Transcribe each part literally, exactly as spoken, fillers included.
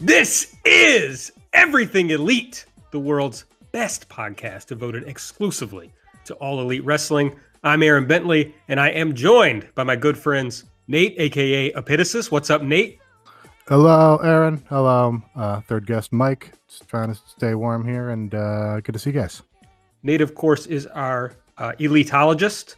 This is Everything Elite, the world's best podcast devoted exclusively to All Elite Wrestling. I'm Aaron Bentley, and I am joined by my good friends Nate, aka Epitasis. What's up, Nate? Hello, Aaron. Hello, uh, third guest Mike. Just trying to stay warm here, and uh, good to see you guys. Nate, of course, is our uh, elitologist.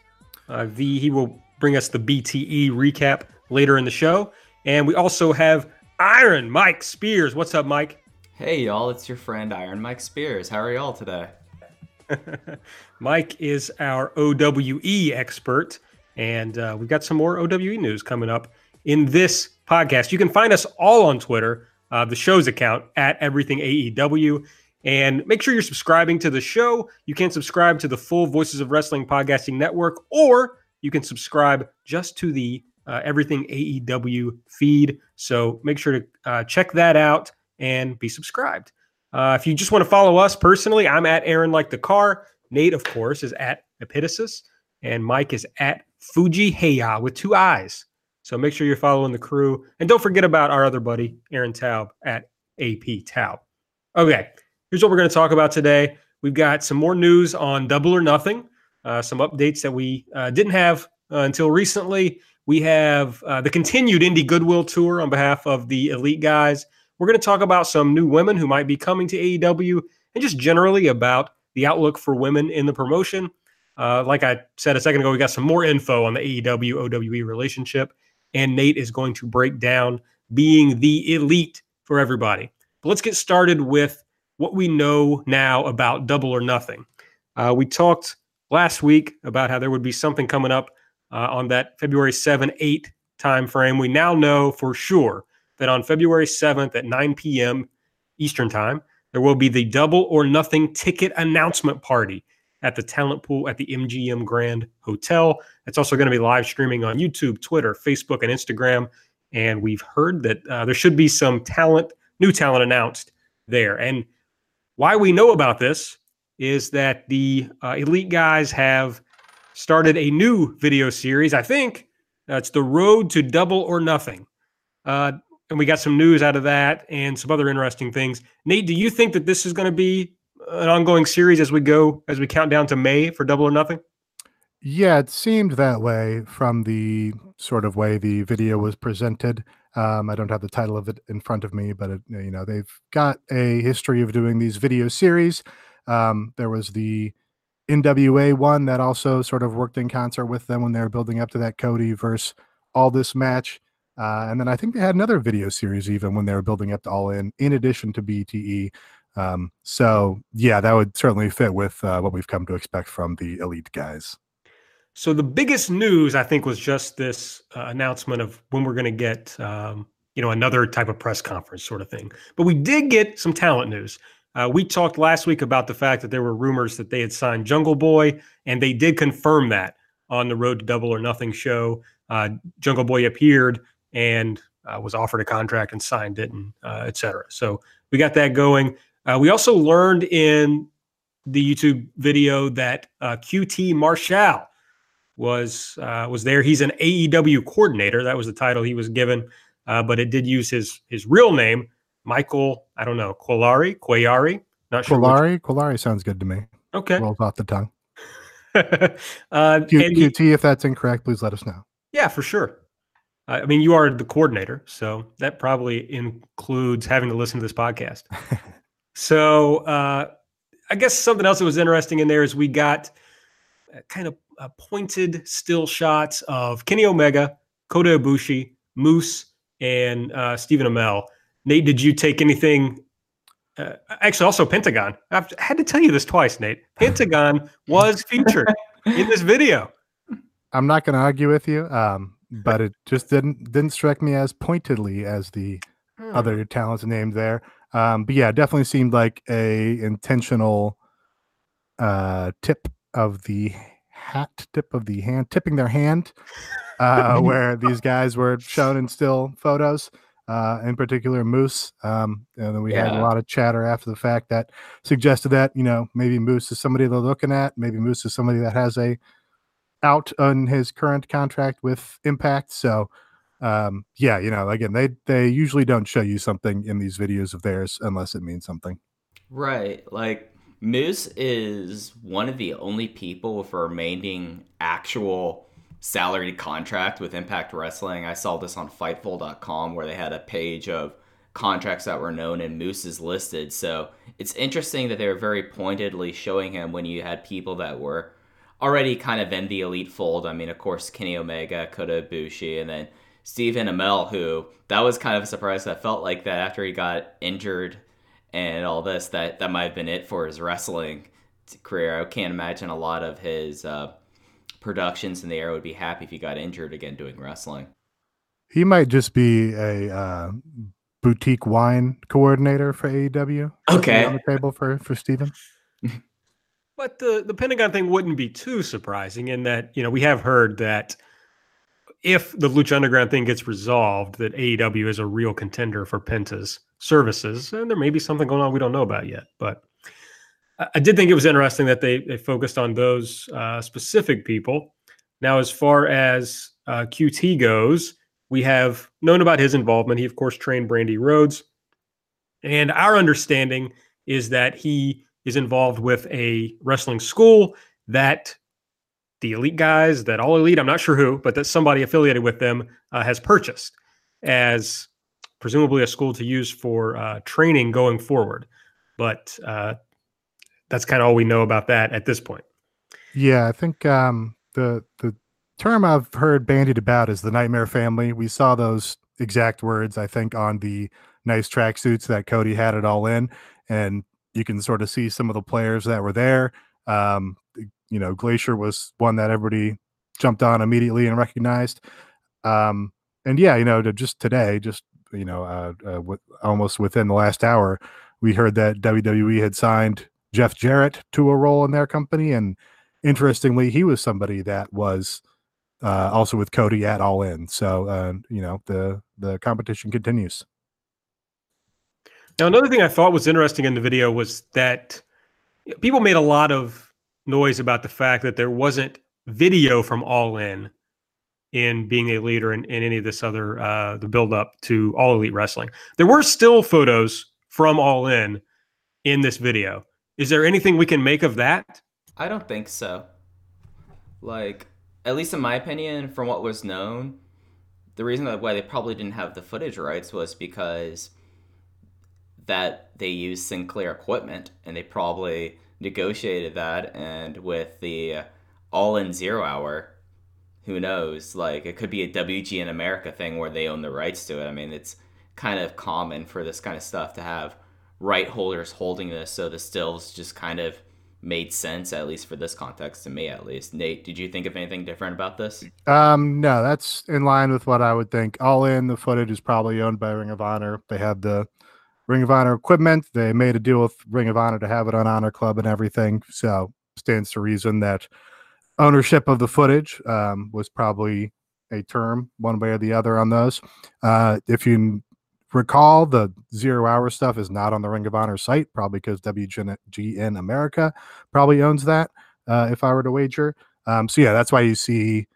Uh, the, he will bring us the B T E recap later in the show. And we also have Iron Mike Spears. What's up, Mike? Hey, y'all. It's your friend, Iron Mike Spears. How are y'all today? Mike is our O W E expert, and uh, we've got some more O W E news coming up in this podcast. You can find us all on Twitter, uh, the show's account, at everything A E W. And make sure you're subscribing to the show. You can subscribe to the full Voices of Wrestling podcasting network, or you can subscribe just to the uh, Everything A E W feed. So make sure to uh, check that out and be subscribed. Uh, if you just want to follow us personally, I'm at Aaron Like the Car. Nate, of course, is at Epitasis. And Mike is at Fuji Heya with two eyes. So make sure you're following the crew. And don't forget about our other buddy, Aaron Taub at A P Taub. Okay. Here's what we're going to talk about today. We've got some more news on Double or Nothing, uh, some updates that we uh, didn't have uh, until recently. We have uh, the continued Indie Goodwill Tour on behalf of the Elite guys. We're going to talk about some new women who might be coming to A E W and just generally about the outlook for women in the promotion. Uh, like I said a second ago, we got some more info on the A E W O W E relationship, and Nate is going to break down being the Elite for everybody. But let's get started with what we know now about Double or Nothing. Uh, we talked last week about how there would be something coming up uh, on that February seventh, eighth timeframe. We now know for sure that on February seventh at nine p.m. Eastern time, there will be the Double or Nothing ticket announcement party at the talent pool at the M G M Grand Hotel. It's also going to be live streaming on YouTube, Twitter, Facebook, and Instagram. And we've heard that uh, there should be some talent, new talent announced there. And why we know about this is that the uh, Elite guys have started a new video series. I think that's the Road to Double or Nothing. Uh, and we got some news out of that and some other interesting things. Nate, do you think that this is going to be an ongoing series as we go, as we count down to May for Double or Nothing? Yeah, it seemed that way from the sort of way the video was presented. Um, I don't have the title of it in front of me, but, it, you know, they've got a history of doing these video series. Um, there was the N W A one that also sort of worked in concert with them when they were building up to that Cody versus All This match. Uh, and then I think they had another video series even when they were building up to All In, in addition to B T E. Um, so, yeah, that would certainly fit with uh, what we've come to expect from the Elite guys. So the biggest news, I think, was just this uh, announcement of when we're going to get, um, you know, another type of press conference sort of thing. But we did get some talent news. Uh, we talked last week about the fact that there were rumors that they had signed Jungle Boy, and they did confirm that on the Road to Double or Nothing show. Uh, Jungle Boy appeared and uh, was offered a contract and signed it, and uh, et cetera. So we got that going. Uh, we also learned in the YouTube video that uh, Q T Marshall was uh, was there. He's an A E W coordinator. That was the title he was given, uh, but it did use his his real name, Michael, I don't know, Quillari, Quillari, not sure. Quillari, which... Quillari sounds good to me. Okay. Rolls off the tongue. uh, Q- and QT, he, if that's incorrect, please let us know. Yeah, for sure. Uh, I mean, you are the coordinator, so that probably includes having to listen to this podcast. so uh, I guess something else that was interesting in there is we got kind of Uh, pointed still shots of Kenny Omega, Kota Ibushi, Moose, and uh, Stephen Amell. Nate, did you take anything? Uh, actually, also Pentagon. I've had to tell you this twice, Nate. Pentagon was featured in this video. I'm not going to argue with you, um, but it just didn't didn't strike me as pointedly as the hmm. other talents named there. Um, but yeah, it definitely seemed like a intentional uh, tip of the hat tip of the hand, tipping their hand, uh, where these guys were shown in still photos, uh, in particular Moose. Um, and then we yeah. had a lot of chatter after the fact that suggested that, you know, maybe Moose is somebody they're looking at. Maybe Moose is somebody that has a out on his current contract with Impact. So um, yeah, you know, again, they they usually don't show you something in these videos of theirs unless it means something. Right. Like, Moose is one of the only people with a remaining actual salary contract with Impact Wrestling. I saw this on Fightful dot com where they had a page of contracts that were known, and Moose is listed. So it's interesting that they were very pointedly showing him when you had people that were already kind of in the elite fold. I mean, of course, Kenny Omega, Kota Ibushi, and then Stephen Amell, who that was kind of a surprise. I felt like that after he got injured and all this, that that might have been it for his wrestling career. I can't imagine a lot of his uh, productions in the air would be happy if he got injured again doing wrestling. He might just be a uh, boutique wine coordinator for A E W. Okay, on the table for for Stephen. But the, the Pentagon thing wouldn't be too surprising in that, you know, we have heard that if the Lucha Underground thing gets resolved, that A E W is a real contender for Penta's services. And there may be something going on we don't know about yet. But I, I did think it was interesting that they, they focused on those uh, specific people. Now, as far as uh, Q T goes, we have known about his involvement. He, of course, trained Brandy Rhodes. And our understanding is that he is involved with a wrestling school that the elite guys, that all elite, I'm not sure who, but that somebody affiliated with them uh, has purchased as presumably a school to use for uh, training going forward. But uh, that's kind of all we know about that at this point. Yeah, I think um, the the term I've heard bandied about is the Nightmare Family. We saw those exact words, I think, on the nice tracksuits that Cody had at All In. And you can sort of see some of the players that were there. Um, you know, Glacier was one that everybody jumped on immediately and recognized. Um, and yeah, you know, to just today, just, you know, uh, uh, w- almost within the last hour, we heard that W W E had signed Jeff Jarrett to a role in their company. And interestingly, he was somebody that was uh, also with Cody at All In. So, uh, you know, the, the competition continues. Now, another thing I thought was interesting in the video was that people made a lot of noise about the fact that there wasn't video from All In in being a leader in, in any of this other, uh, the buildup to All Elite Wrestling. There were still photos from All In in this video. Is there anything we can make of that? I don't think so. Like, at least in my opinion, from what was known, the reason why they probably didn't have the footage rights was because that they use Sinclair equipment, and they probably negotiated that. And with the All In Zero Hour, who knows? Like, it could be a W G N America thing where they own the rights to it. I mean, it's kind of common for this kind of stuff to have right holders holding this, so the stills just kind of made sense, at least for this context, to me at least. Nate, did you think of anything different about this? Um, no, that's in line with what I would think. All In, the footage is probably owned by Ring of Honor. They have the Ring of Honor equipment. They made a deal with Ring of Honor to have it on Honor Club and everything. So stands to reason that ownership of the footage um, was probably a term one way or the other on those. Uh, if you recall, the zero hour stuff is not on the Ring of Honor site, probably because W G N America probably owns that, uh, if I were to wager. Um, so yeah, that's why you see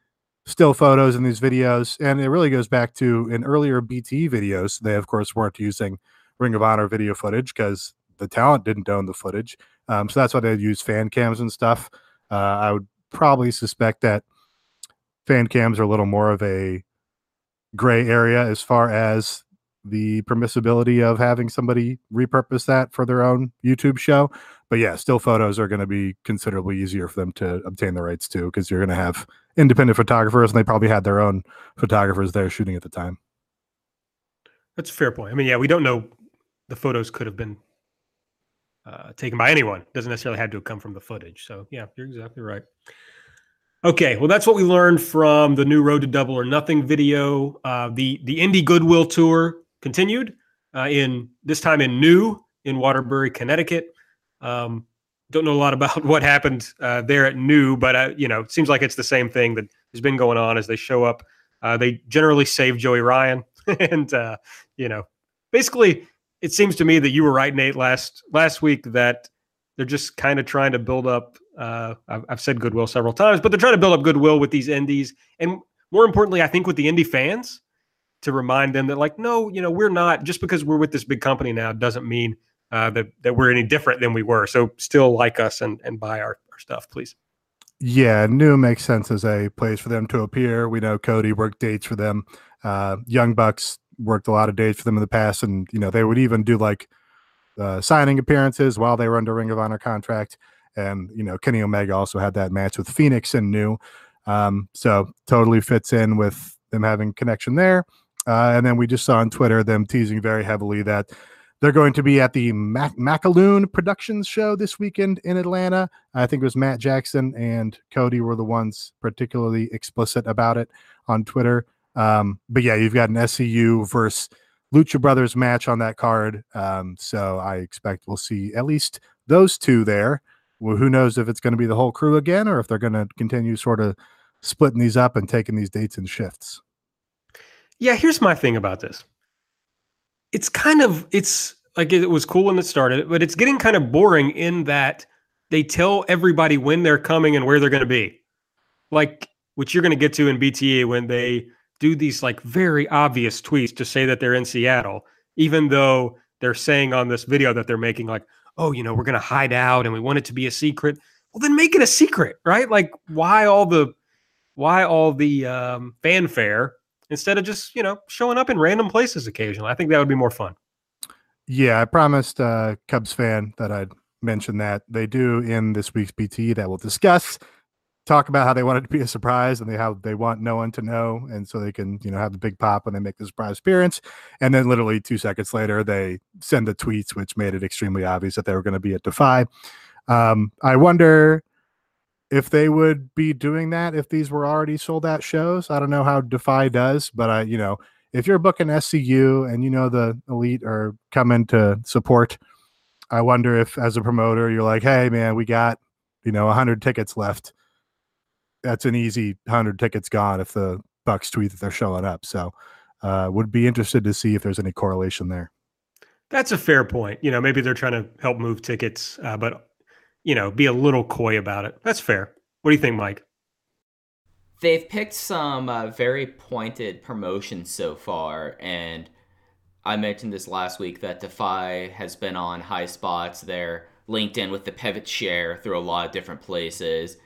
still photos in these videos. And it really goes back to in earlier B T E videos, they of course weren't using Ring of Honor video footage because the talent didn't own the footage. Um, so that's why they use fan cams and stuff. Uh, I would probably suspect that fan cams are a little more of a gray area as far as the permissibility of having somebody repurpose that for their own YouTube show. But yeah, still photos are going to be considerably easier for them to obtain the rights to, because you're going to have independent photographers, and they probably had their own photographers there shooting at the time. That's a fair point. I mean, yeah, we don't know. The photos could have been uh, taken by anyone. It doesn't necessarily have to come from the footage. So, yeah, you're exactly right. Okay, well, that's what we learned from the new Road to Double or Nothing video. Uh, the the Indie Goodwill Tour continued, uh, in this time in New, in Waterbury, Connecticut. Um, don't know a lot about what happened uh, there at New, but, uh, you know, it seems like it's the same thing that has been going on as they show up. Uh, they generally save Joey Ryan. And, uh, you know, basically, it seems to me that you were right, Nate, last last week, that they're just kind of trying to build up. Uh, I've, I've said goodwill several times, but they're trying to build up goodwill with these indies. And more importantly, I think with the indie fans, to remind them that, like, no, you know, we're not, just because we're with this big company now doesn't mean uh, that, that we're any different than we were. So still like us and, and buy our, our stuff, please. Yeah, New makes sense as a place for them to appear. We know Cody worked dates for them. Uh, Young Bucks worked a lot of dates for them in the past. And, you know, they would even do like uh, signing appearances while they were under Ring of Honor contract. And, you know, Kenny Omega also had that match with Phoenix and New. Um, so totally fits in with them having connection there. Uh, and then we just saw on Twitter them teasing very heavily that they're going to be at the Mac Macaloon Productions show this weekend in Atlanta. I think it was Matt Jackson and Cody were the ones particularly explicit about it on Twitter. Um, but yeah, you've got an S C U versus Lucha Brothers match on that card. Um, so I expect we'll see at least those two there. Well, who knows if it's going to be the whole crew again or if they're going to continue sort of splitting these up and taking these dates and shifts. Yeah, here's my thing about this. It's kind of, it's like it was cool when it started, but it's getting kind of boring in that they tell everybody when they're coming and where they're going to be. Like, which you're going to get to in B T E when they do these like very obvious tweets to say that they're in Seattle, even though they're saying on this video that they're making like, oh, you know, we're going to hide out and we want it to be a secret. Well, then make it a secret, right? Like why all the, why all the um, fanfare instead of just, you know, showing up in random places occasionally? I think that would be more fun. Yeah, I promised uh, Cubs fan that I'd mention that. They do in this week's B T that we'll discuss, talk about how they want it to be a surprise and they, how they want no one to know. And so they can, you know, have the big pop when they make the surprise appearance. And then literally two seconds later, they send the tweets, which made it extremely obvious that they were going to be at Defy. Um, I wonder if they would be doing that if these were already sold out shows. I don't know how Defy does, but I, you know, if you're booking S C U and you know the Elite are coming to support, I wonder if as a promoter you're like, hey man, we got, you know, a hundred tickets left. That's an easy a hundred tickets gone if the Bucks tweet that they're showing up. So uh, would be interested to see if there's any correlation there. That's a fair point. You know, maybe they're trying to help move tickets, uh, but you know, be a little coy about it. That's fair. What do you think, Mike? They've picked some uh, very pointed promotions so far, and I mentioned this last week that Defy has been on high spots. They're linked in with the Pivot Share through a lot of different places.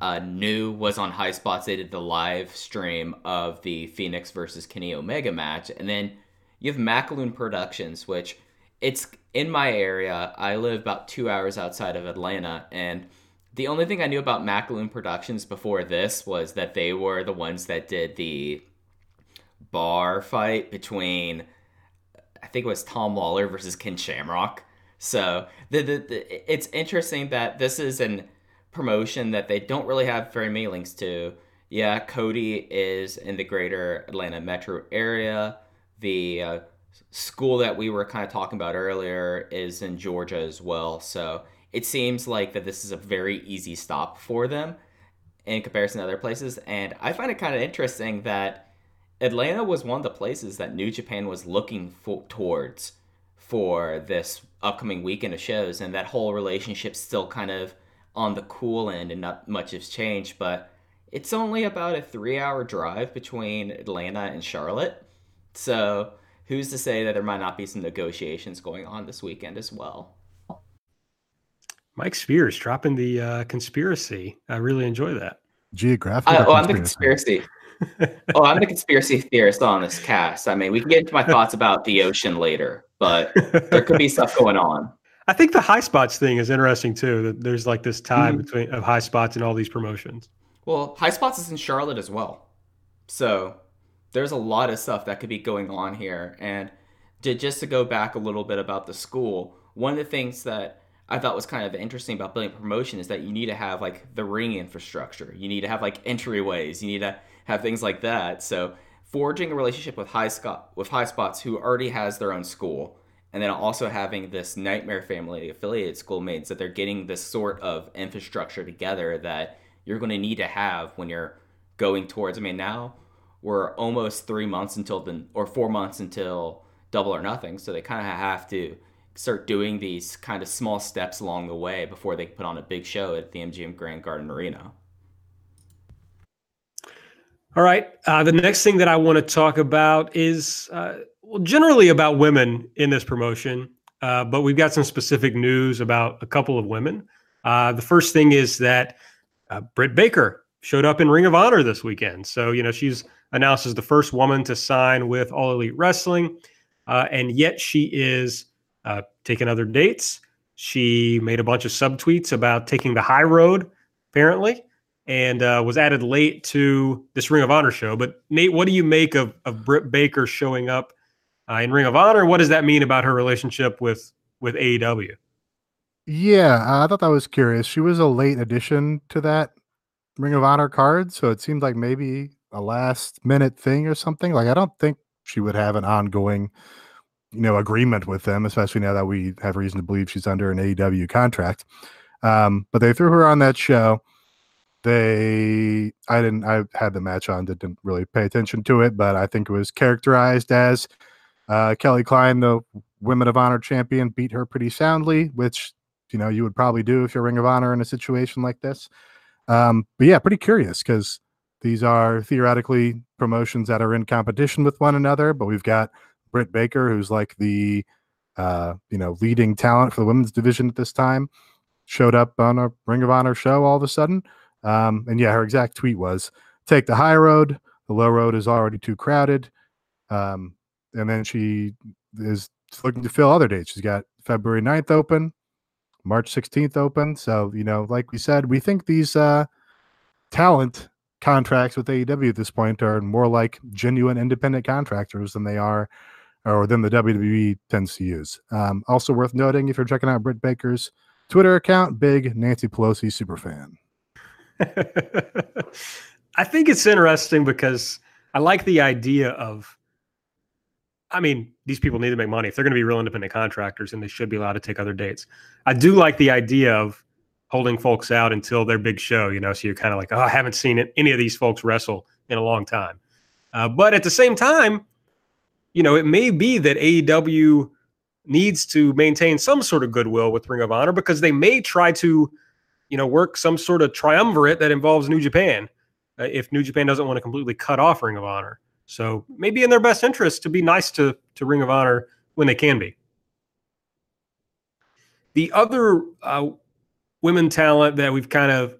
Uh, New was on high spots. They did the live stream of the Phoenix versus Kenny Omega match, and then you have Macaloon Productions, which it's in my area. I live about two hours outside of Atlanta, and the only thing I knew about Macaloon Productions before this was that they were the ones that did the bar fight between, I think it was Tom Lawler versus Ken Shamrock. So the, the, the, it's interesting that this is a promotion that they don't really have very many links to. Yeah, Cody is in the greater Atlanta metro area. The uh, school that we were kind of talking about earlier is in Georgia as well. So it seems like that this is a very easy stop for them in comparison to other places. And I find it kind of interesting that Atlanta was one of the places that New Japan was looking for, towards for this upcoming weekend of shows. And that whole relationship's still kind of on the cool end and not much has changed. But it's only about a three-hour drive between Atlanta and Charlotte. So who's to say that there might not be some negotiations going on this weekend as well? Mike Spears dropping the uh, conspiracy. I really enjoy that. Geographic. Uh, oh, conspiracy? I'm the conspiracy. oh, I'm the conspiracy theorist on this cast. I mean, we can get into my thoughts about the ocean later, but there could be stuff going on. I think the high spots thing is interesting too. That there's like this tie mm-hmm. between of high spots and all these promotions. Well, high spots is in Charlotte as well, so there's a lot of stuff that could be going on here. And to, just to go back a little bit about the school, one of the things that I thought was kind of interesting about building promotion is that you need to have like the ring infrastructure. You need to have like entryways. You need to have things like that. So forging a relationship with high, Scott, with high spots who already has their own school, and then also having this Nightmare Family affiliated school means that they're getting this sort of infrastructure together that you're going to need to have when you're going towards, I mean, now we're almost three months until the, or four months until Double or Nothing. So they kind of have to start doing these kind of small steps along the way before they put on a big show at the M G M Grand Garden Arena. All right. Uh, the next thing that I want to talk about is uh, well, generally about women in this promotion, uh, but we've got some specific news about a couple of women. Uh, the first thing is that uh, Britt Baker showed up in Ring of Honor this weekend. So, you know, she's announced as the first woman to sign with All Elite Wrestling, uh, and yet she is uh, taking other dates. She made a bunch of subtweets about taking the high road, apparently, and uh, was added late to this Ring of Honor show. But Nate, what do you make of, of Britt Baker showing up uh, in Ring of Honor? What does that mean about her relationship with, with A E W? Yeah, I thought that was curious. She was a late addition to that Ring of Honor card, so it seemed like maybe a last minute thing or something. Like, I don't think she would have an ongoing, you know, agreement with them, especially now that we have reason to believe she's under an A E W contract. Um, but they threw her on that show. They, I didn't, I had the match on, didn't really pay attention to it, but I think it was characterized as uh, Kelly Klein, the Women of Honor champion, beat her pretty soundly, which, you know, you would probably do if you're Ring of Honor in a situation like this. Um, but yeah, pretty curious, because these are theoretically promotions that are in competition with one another, but we've got Britt Baker, who's like the, uh, you know, leading talent for the women's division at this time, showed up on a Ring of Honor show all of a sudden. Um, and yeah, her exact tweet was, "Take the high road. The low road is already too crowded." Um, and then she is looking to fill other dates. She's got February ninth open, March sixteenth open. So, you know, like we said, we think these uh, talent contracts with A E W at this point are more like genuine independent contractors than they are, or than the W W E tends to use. Um, also worth noting, if you're checking out Britt Baker's Twitter account, big Nancy Pelosi superfan. I think it's interesting because I like the idea of, I mean, these people need to make money. If they're going to be real independent contractors, and they should be allowed to take other dates. I do like the idea of holding folks out until their big show, you know, so you're kind of like, oh, I haven't seen any of these folks wrestle in a long time. Uh, but at the same time, you know, it may be that A E W needs to maintain some sort of goodwill with Ring of Honor, because they may try to, you know, work some sort of triumvirate that involves New Japan, uh, if New Japan doesn't want to completely cut off Ring of Honor. So maybe in their best interest to be nice to, to Ring of Honor when they can be. The other uh, women talent that we've kind of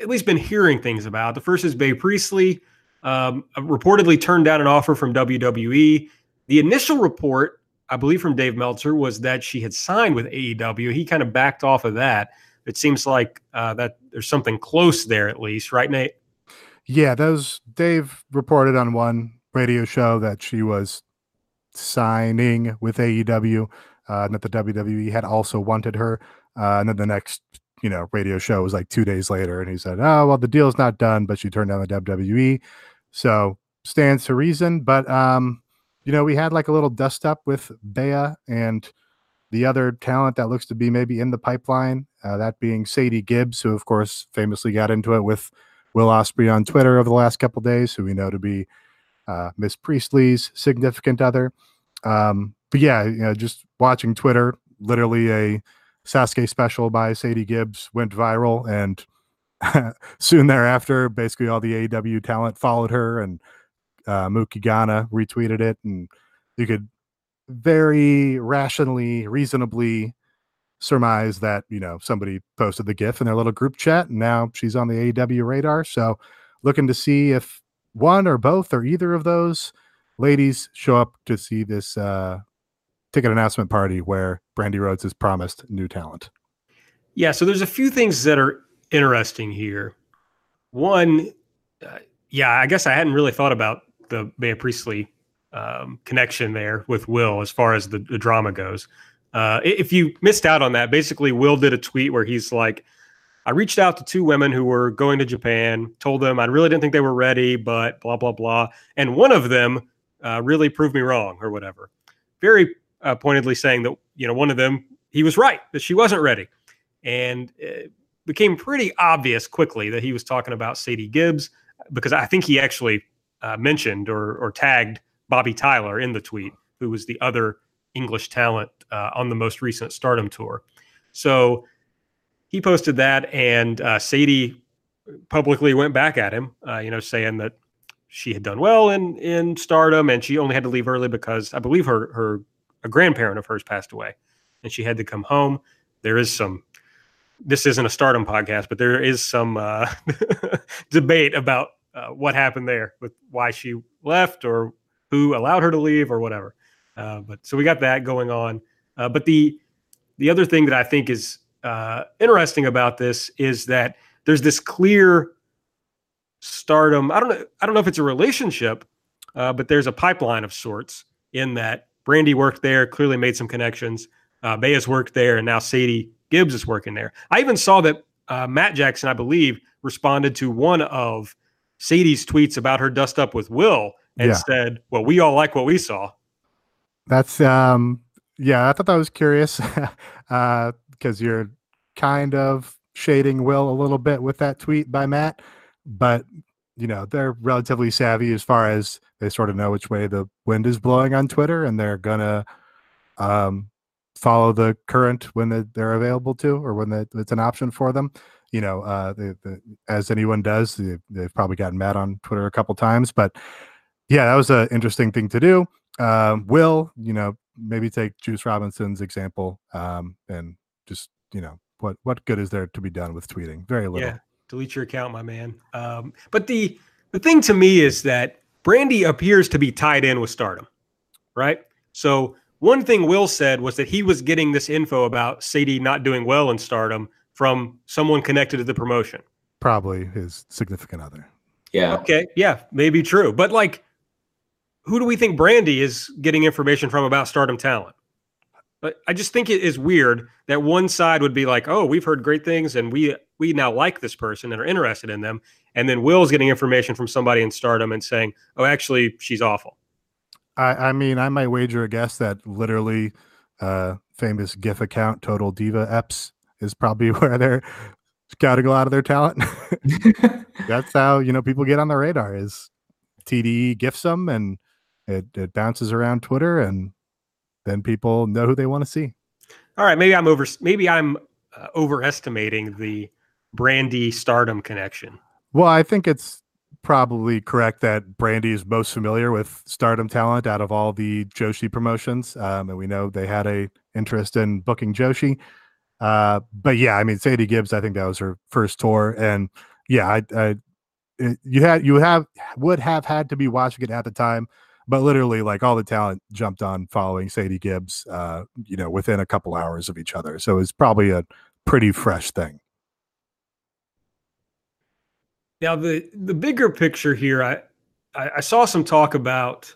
at least been hearing things about, the first is Bea Priestley, um, reportedly turned down an offer from W W E. The initial report, I believe from Dave Meltzer, was that she had signed with A E W. He kind of backed off of that. It seems like uh, that there's something close there, at least, right, Nate? Yeah, those Dave reported on one radio show that she was signing with A E W, uh, and that the W W E had also wanted her. Uh, and then the next, you know, radio show was like two days later, and he said, "Oh, well, the deal's not done, but she turned down the W W E." So stands to reason. But um, you know, we had like a little dust up with Bea and the other talent that looks to be maybe in the pipeline. Uh, that being Sadie Gibbs, who of course famously got into it with Will Osprey on Twitter over the last couple of days, who we know to be uh, Miss Priestley's significant other. Um, but yeah, you know, just watching Twitter, literally a Sasuke special by Sadie Gibbs went viral, and soon thereafter, basically all the A E W talent followed her, and uh, Mookie Ghana retweeted it, and you could very rationally, reasonably surmise that, you know, somebody posted the GIF in their little group chat, and now she's on the A E W radar. So looking to see if one or both or either of those ladies show up to see this uh, ticket announcement party where Brandy Rhodes has promised new talent. Yeah, so there's a few things that are interesting here. One, uh, yeah, I guess I hadn't really thought about the Bea Priestley um, connection there with Will as far as the, the drama goes. Uh, if you missed out on that, basically Will did a tweet where he's like, "I reached out to two women who were going to Japan, told them I really didn't think they were ready, but blah, blah, blah. And one of them uh, really proved me wrong," or whatever. Very uh, pointedly saying that, you know, one of them, he was right, that she wasn't ready. And it became pretty obvious quickly that he was talking about Sadie Gibbs, because I think he actually uh, mentioned or, or tagged Bobby Tyler in the tweet, who was the other English talent uh, on the most recent Stardom tour. So he posted that, and uh, Sadie publicly went back at him, uh, you know, saying that she had done well in, in Stardom and she only had to leave early because I believe her, her, a grandparent of hers passed away and she had to come home. There is some, this isn't a Stardom podcast, but there is some uh, debate about uh, what happened there with why she left or who allowed her to leave or whatever. Uh, but so we got that going on. Uh, but the, the other thing that I think is uh, interesting about this is that there's this clear Stardom. I don't know. I don't know if it's a relationship, uh, but there's a pipeline of sorts in that Brandy worked there, clearly made some connections. Uh, Bea's worked there, and now Sadie Gibbs is working there. I even saw that uh, Matt Jackson, I believe, responded to one of Sadie's tweets about her dust up with Will and yeah. said, "Well, we all like what we saw." That's um, yeah. I thought that was curious because uh, you're kind of shading Will a little bit with that tweet by Matt. But, you know, they're relatively savvy as far as they sort of know which way the wind is blowing on Twitter, and they're going to um, follow the current when they, they're available to, or when they, it's an option for them. You know, uh, they, they, as anyone does, they, they've probably gotten mad on Twitter a couple times. But, yeah, that was an interesting thing to do. Um, Will, you know, maybe take Juice Robinson's example um, and just, you know, what, what good is there to be done with tweeting? Very little. Yeah. Delete your account, my man. Um, but the the thing to me is that Brandy appears to be tied in with Stardom, right? So one thing Will said was that he was getting this info about Sadie not doing well in Stardom from someone connected to the promotion. Probably his significant other. Yeah. Okay. Yeah, maybe true. But like, who do we think Brandy is getting information from about Stardom talent? But I just think it is weird that one side would be like, oh, we've heard great things and we we now like this person and are interested in them. And then Will's getting information from somebody in Stardom and saying, oh, actually, she's awful. I, I mean, I might wager a guess that literally uh, famous GIF account, Total Diva Eps, is probably where they're scouting a lot of their talent. That's how, you know, people get on the radar is T D E GIFs them and it, it bounces around Twitter and then people know who they want to see. All right, maybe I'm over. Maybe I'm uh, overestimating the Brandy Stardom connection. Well, I think it's probably correct that Brandy is most familiar with Stardom talent out of all the Joshi promotions, um, and we know they had a interest in booking Joshi. Uh, but yeah, I mean Sadie Gibbs. I think that was her first tour, and yeah, I, I it, you had you have would have had to be watching it at the time. But literally, like, all the talent jumped on following Sadie Gibbs, uh, you know, within a couple hours of each other. So it's probably a pretty fresh thing. Now, the the bigger picture here, I I, I saw some talk about.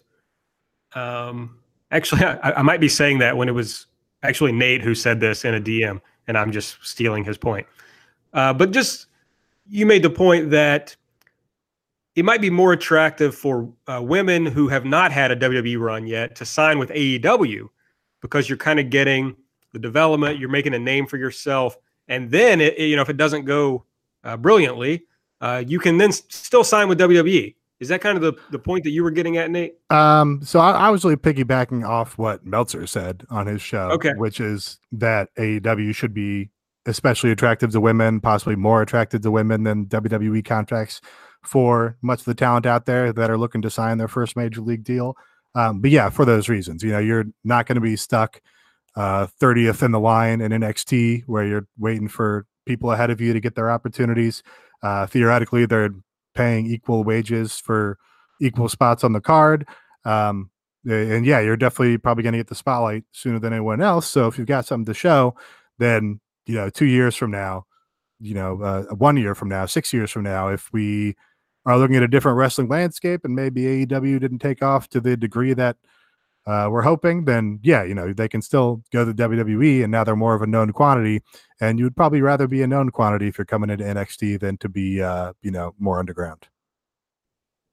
Um, actually, I, I might be saying that when it was actually Nate who said this in a D M, and I'm just stealing his point. Uh, but just you made the point that it might be more attractive for uh, women who have not had a W W E run yet to sign with A E W because you're kind of getting the development, you're making a name for yourself. And then, it, it, you know, if it doesn't go uh, brilliantly, uh, you can then still sign with W W E. Is that kind of the, the point that you were getting at, Nate? Um, so I, I was really piggybacking off what Meltzer said on his show, okay. which is that A E W should be especially attractive to women, possibly more attractive to women than W W E contracts, for much of the talent out there that are looking to sign their first major league deal. Um, but yeah, for those reasons, you know, you're not going to be stuck uh, thirtieth in the line in N X T where you're waiting for people ahead of you to get their opportunities. Uh, theoretically, they're paying equal wages for equal spots on the card. Um, and yeah, you're definitely probably going to get the spotlight sooner than anyone else. So if you've got something to show, then, you know, two years from now, you know, uh, one year from now, six years from now, if we are looking at a different wrestling landscape and maybe A E W didn't take off to the degree that uh, we're hoping, then yeah, you know, they can still go to W W E and now they're more of a known quantity, and you would probably rather be a known quantity if you're coming into N X T than to be, uh, you know, more underground.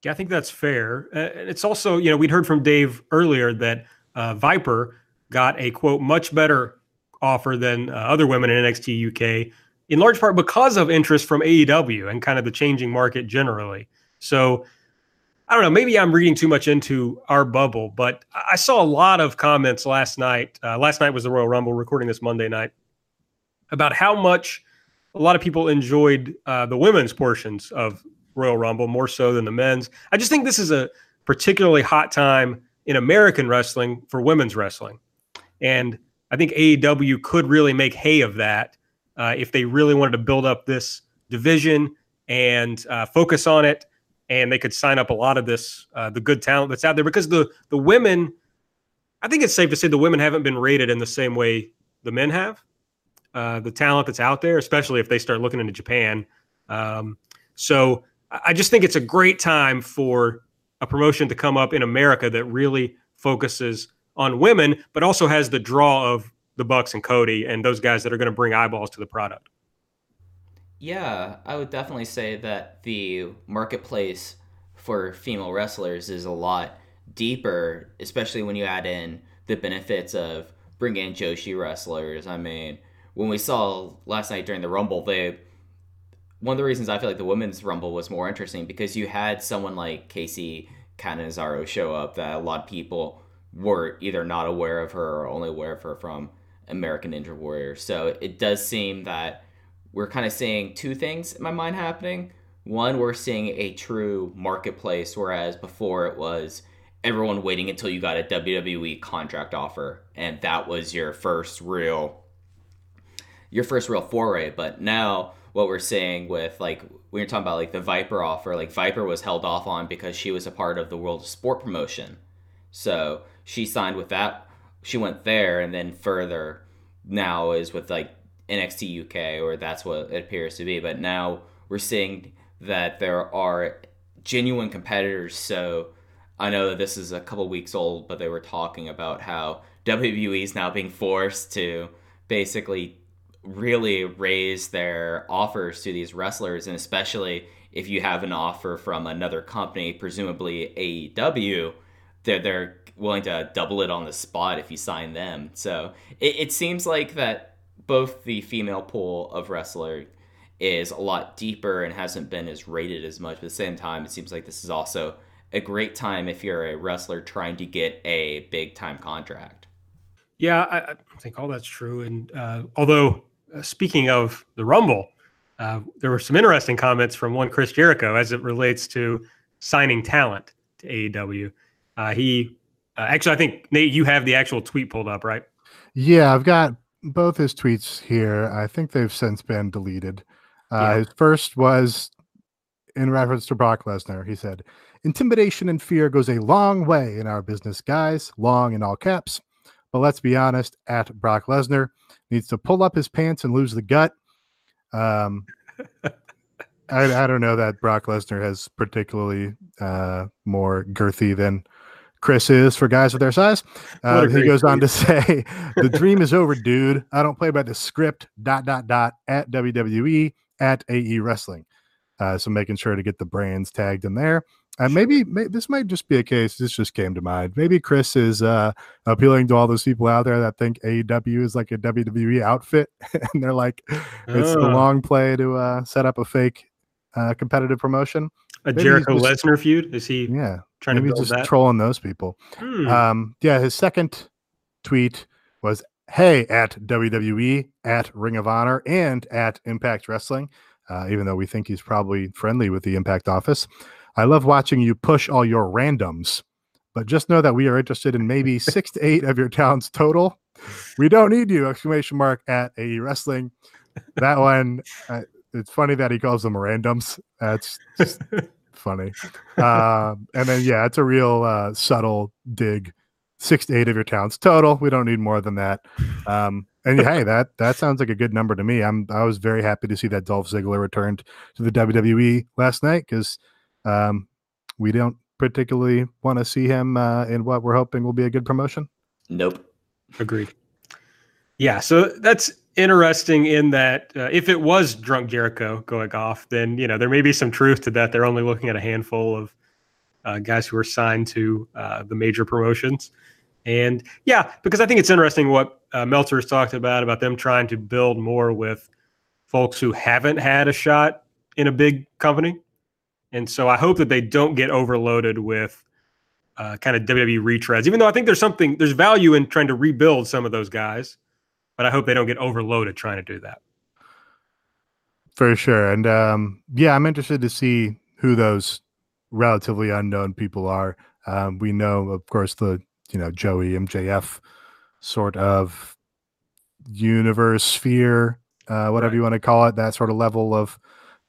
Yeah, I think that's fair. Uh, it's also, you know, we'd heard from Dave earlier that uh, Viper got a quote, much better offer than uh, other women in N X T U K, in large part because of interest from A E W and kind of the changing market generally. So I don't know, maybe I'm reading too much into our bubble, but I saw a lot of comments last night. Uh, last night was the Royal Rumble, recording this Monday night, about how much a lot of people enjoyed uh, the women's portions of Royal Rumble more so than the men's. I just think this is a particularly hot time in American wrestling for women's wrestling. And I think A E W could really make hay of that uh, if they really wanted to build up this division and uh, focus on it. And they could sign up a lot of this, uh, the good talent that's out there, because the the women, I think it's safe to say the women haven't been rated in the same way the men have. Uh, the talent that's out there, especially if they start looking into Japan. Um, so I just think it's a great time for a promotion to come up in America that really focuses on women, but also has the draw of the Bucks and Cody and those guys that are going to bring eyeballs to the product. Yeah, I would definitely say that the marketplace for female wrestlers is a lot deeper, especially when you add in the benefits of bringing in Joshi wrestlers. I mean, when we saw last night during the Rumble, they, one of the reasons I feel like the women's Rumble was more interesting because you had someone like Casey Cannizzaro show up that a lot of people were either not aware of her or only aware of her from American Ninja Warrior. So it does seem that we're kind of seeing two things in my mind happening. One, we're seeing a true marketplace, whereas before it was everyone waiting until you got a W W E contract offer, and that was your first real, your first real foray. But now what we're seeing with, like, we were talking about, like, the Viper offer, like, Viper was held off on because she was a part of the World of Sport promotion. So she signed with that. She went there, and then further now is with, like, N X T U K, or that's what it appears to be. But now we're seeing that there are genuine competitors. So I know that this is a couple weeks old, but they were talking about how W W E is now being forced to basically really raise their offers to these wrestlers, and especially if you have an offer from another company, presumably A E W, they're they're willing to double it on the spot if you sign them. So it, it seems like that both the female pool of wrestler is a lot deeper and hasn't been as rated as much. But at the same time, it seems like this is also a great time if you're a wrestler trying to get a big time contract. Yeah, I, I think all that's true. And uh, although uh, speaking of the Rumble, uh, there were some interesting comments from one Chris Jericho as it relates to signing talent to A E W. Uh, he uh, actually, I think, Nate, you have the actual tweet pulled up, right? Yeah, I've got both his tweets here. I think they've since been deleted. Uh, yeah. His first was in reference to Brock Lesnar. He said, "Intimidation and fear goes a long way in our business, guys. Long in all caps. But let's be honest, at Brock Lesnar needs to pull up his pants and lose the gut." Um, I, I don't know that Brock Lesnar has particularly uh, more girthy than Chris is for guys of their size. Uh, he goes on to say, "The dream is over, dude. I don't play by the script, dot, dot, dot, at W W E, at A E Wrestling." Uh, so making sure to get the brands tagged in there. And uh, maybe may, this might just be a case, this just came to mind. Maybe Chris is uh, appealing to all those people out there that think A E W is like a W W E outfit. And they're like, it's uh, the long play to uh, set up a fake uh, competitive promotion. A maybe Jericho Lesnar feud? Is he... Yeah. Trying Maybe to just that. Trolling those people. Hmm. Um, yeah, his second tweet was, "Hey, at W W E, at Ring of Honor, and at Impact Wrestling," uh, even though we think he's probably friendly with the Impact office. "I love watching you push all your randoms, but just know that we are interested in maybe six to eight of your talents total. We don't need you, exclamation mark, at A E Wrestling." That one, uh, it's funny that he calls them randoms. That's just... funny. Um, and then, yeah, it's a real uh, subtle dig. Six to eight of your talents total. We don't need more than that. Um, and hey, that that sounds like a good number to me. I'm I was very happy to see that Dolph Ziggler returned to the W W E last night, because um, we don't particularly want to see him uh, in what we're hoping will be a good promotion. Nope. Agreed. Yeah, so that's interesting in that uh, if it was Drunk Jericho going off, then, you know, there may be some truth to that. They're only looking at a handful of uh, guys who are signed to uh, the major promotions. And yeah, because I think it's interesting what uh, Meltzer has talked about, about them trying to build more with folks who haven't had a shot in a big company. And so I hope that they don't get overloaded with uh, kind of W W E retreads, even though I think there's something, there's value in trying to rebuild some of those guys. But I hope they don't get overloaded trying to do that. for sure. And um, yeah, I'm interested to see who those relatively unknown people are. Um, we know, of course, the, you know, Joey M J F sort of universe sphere, uh, whatever right. you want to call it, that sort of level of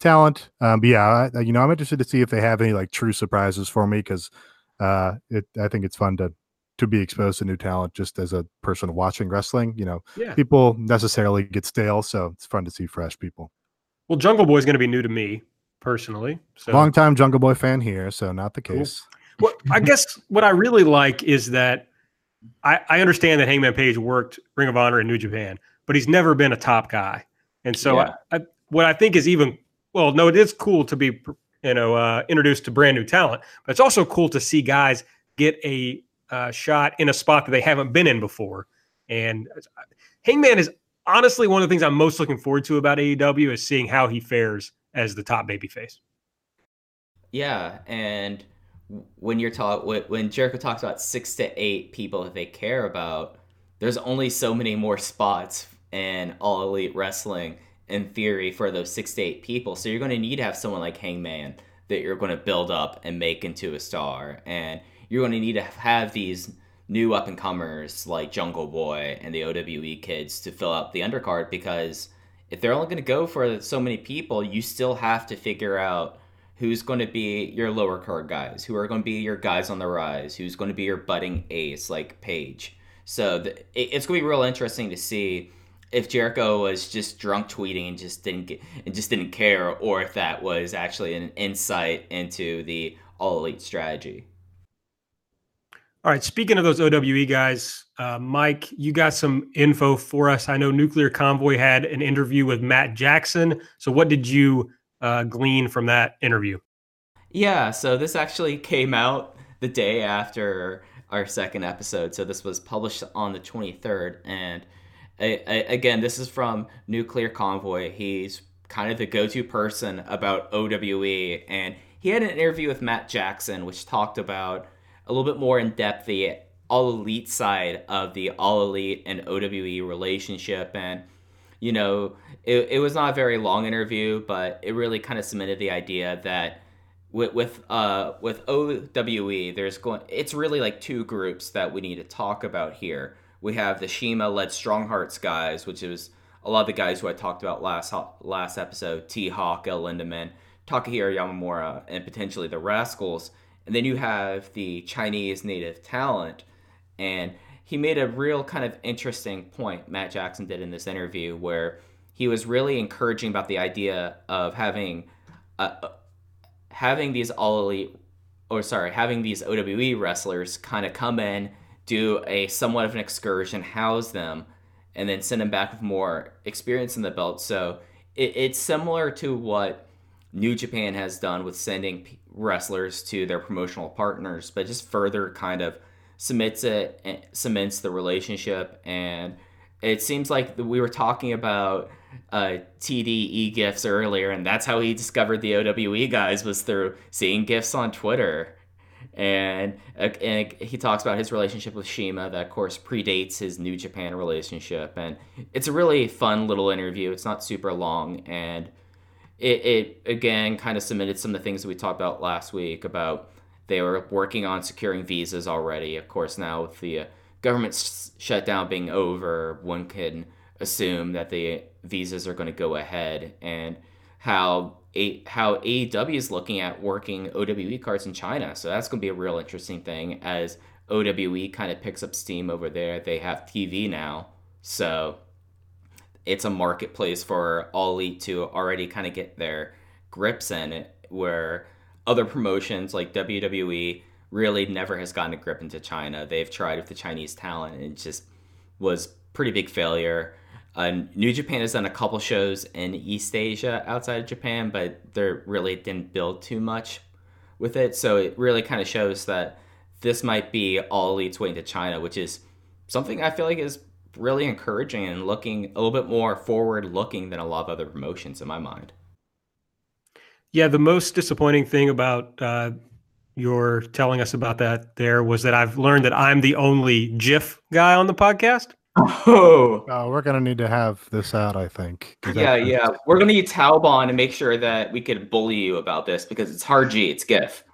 talent. Um, but yeah, I, you know, I'm interested to see if they have any like true surprises for me, because uh, it, I think it's fun to to be exposed to new talent just as a person watching wrestling. You know, yeah. people necessarily get stale, so it's fun to see fresh people. Well, Jungle Boy is going to be new to me personally. So. Long-time Jungle Boy fan here, so not the case. Cool. Well, I guess what I really like is that I, I understand that Hangman Page worked Ring of Honor in New Japan, but he's never been a top guy. And so yeah. I, I, what I think is even, well, no, it is cool to be, you know, uh, introduced to brand new talent, but it's also cool to see guys get a uh, shot in a spot that they haven't been in before. And Hangman is honestly one of the things I'm most looking forward to about A E W is seeing how he fares as the top babyface. Yeah, and when you're talk when Jericho talks about six to eight people that they care about, there's only so many more spots in All Elite Wrestling in theory for those six to eight people. So you're going to need to have someone like Hangman that you're going to build up and make into a star, and you're going to need to have these new up and comers like Jungle Boy and the O W E kids to fill out the undercard, because if they're only going to go for so many people, you still have to figure out who's going to be your lower card guys, who are going to be your guys on the rise, who's going to be your budding ace like Paige. So the, it, it's going to be real interesting to see if Jericho was just drunk tweeting and just didn't get, and just didn't care, or if that was actually an insight into the All Elite strategy. All right, speaking of those O W E guys, uh, Mike, you got some info for us. I know Nuclear Convoy had an interview with Matt Jackson. So what did you uh, glean from that interview? Yeah, so this actually came out the day after our second episode. So this was published on the twenty-third. And I, I, again, this is from Nuclear Convoy. He's kind of the go-to person about O W E. And he had an interview with Matt Jackson, which talked about a little bit more in depth the All Elite side of the All Elite and O W E relationship. And, you know, it, it was not a very long interview, but it really kind of cemented the idea that with with uh with O W E, there's going it's really like two groups that we need to talk about here. We have the Shima-led Strong Hearts guys, which is a lot of the guys who I talked about last last episode: T-Hawk, El Lindemann, Takahiro Yamamura, and potentially the Rascals. And then you have the Chinese native talent, and he made a real kind of interesting point, Matt Jackson did in this interview, where he was really encouraging about the idea of having uh, having these all elite, or sorry, having these O W E wrestlers kind of come in, do a somewhat of an excursion, house them, and then send them back with more experience in the belt. So it, it's similar to what New Japan has done with sending wrestlers to their promotional partners, but just further kind of cements it and cements the relationship. And it seems like we were talking about uh, T D E GIFs earlier, and that's how he discovered the O W E guys, was through seeing GIFs on Twitter. And, and he talks about his relationship with Shima that, of course, predates his New Japan relationship. And it's a really fun little interview. It's not super long, and It, it, again, kind of cemented some of the things that we talked about last week about they were working on securing visas already. Of course, now with the government sh- shutdown being over, one can assume that the visas are going to go ahead, and how, a- how A E W is looking at working O W E cards in China. So that's going to be a real interesting thing as O W E kind of picks up steam over there. They have T V now, so it's a marketplace for All Elite to already kind of get their grips in it, where other promotions like W W E really never has gotten a grip into China. They've tried with the Chinese talent, and it just was pretty big failure. Uh, New Japan has done a couple shows in East Asia outside of Japan, but they really didn't build too much with it. So it really kind of shows that this might be All Elite's way into China, which is something I feel like is really encouraging and looking a little bit more forward looking than a lot of other promotions in my mind. Yeah, the most disappointing thing about uh, your telling us about that there was that I've learned that I'm the only GIF guy on the podcast. Oh, uh, we're gonna need to have this out, I think. Yeah, yeah, we're gonna use Taubon to make sure that we could bully you about this because it's hard G, it's GIF.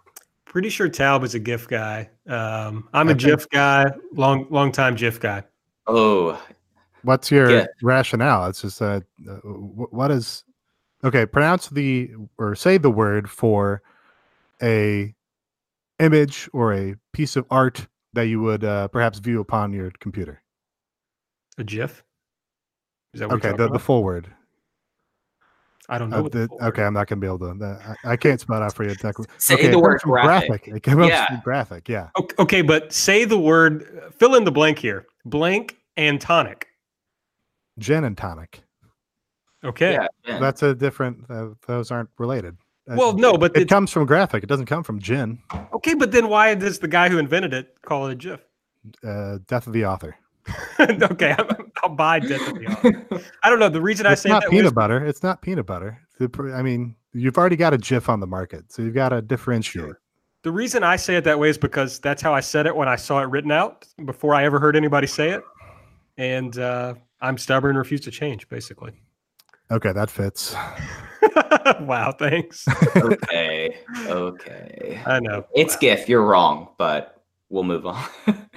Pretty sure Taub is a GIF guy. Um, I'm I a think... GIF guy, long, long time GIF guy. Oh, what's your GIF rationale? It's just that uh, what is okay? Pronounce the or say the word for a image or a piece of art that you would uh, perhaps view upon your computer. A GIF? Is that what okay? The, the full word. I don't know. Uh, the, the okay, I'm not gonna be able to. I, I can't spell out for you. Exactly. Say okay, the word graphic. graphic. It came yeah. up from graphic. Yeah. Okay, but say the word. Fill in the blank here. Blank and tonic. Gin and tonic. Okay, yeah, that's a different. Uh, those aren't related. Well, no, but it comes from graphic. It doesn't come from gin. Okay, but then why does the guy who invented it call it a GIF? Uh, death of the author. Okay, I'm, I'll buy death of the author. I don't know. The reason I say that peanut butter, it's not peanut butter. I mean, you've already got a GIF on the market, so you've got to differentiate. Sure. The reason I say it that way is because that's how I said it when I saw it written out before I ever heard anybody say it, and uh, I'm stubborn and refuse to change, basically. Okay, that fits. Wow, thanks. Okay, okay. I know it's GIF. You're wrong, but. We'll move on.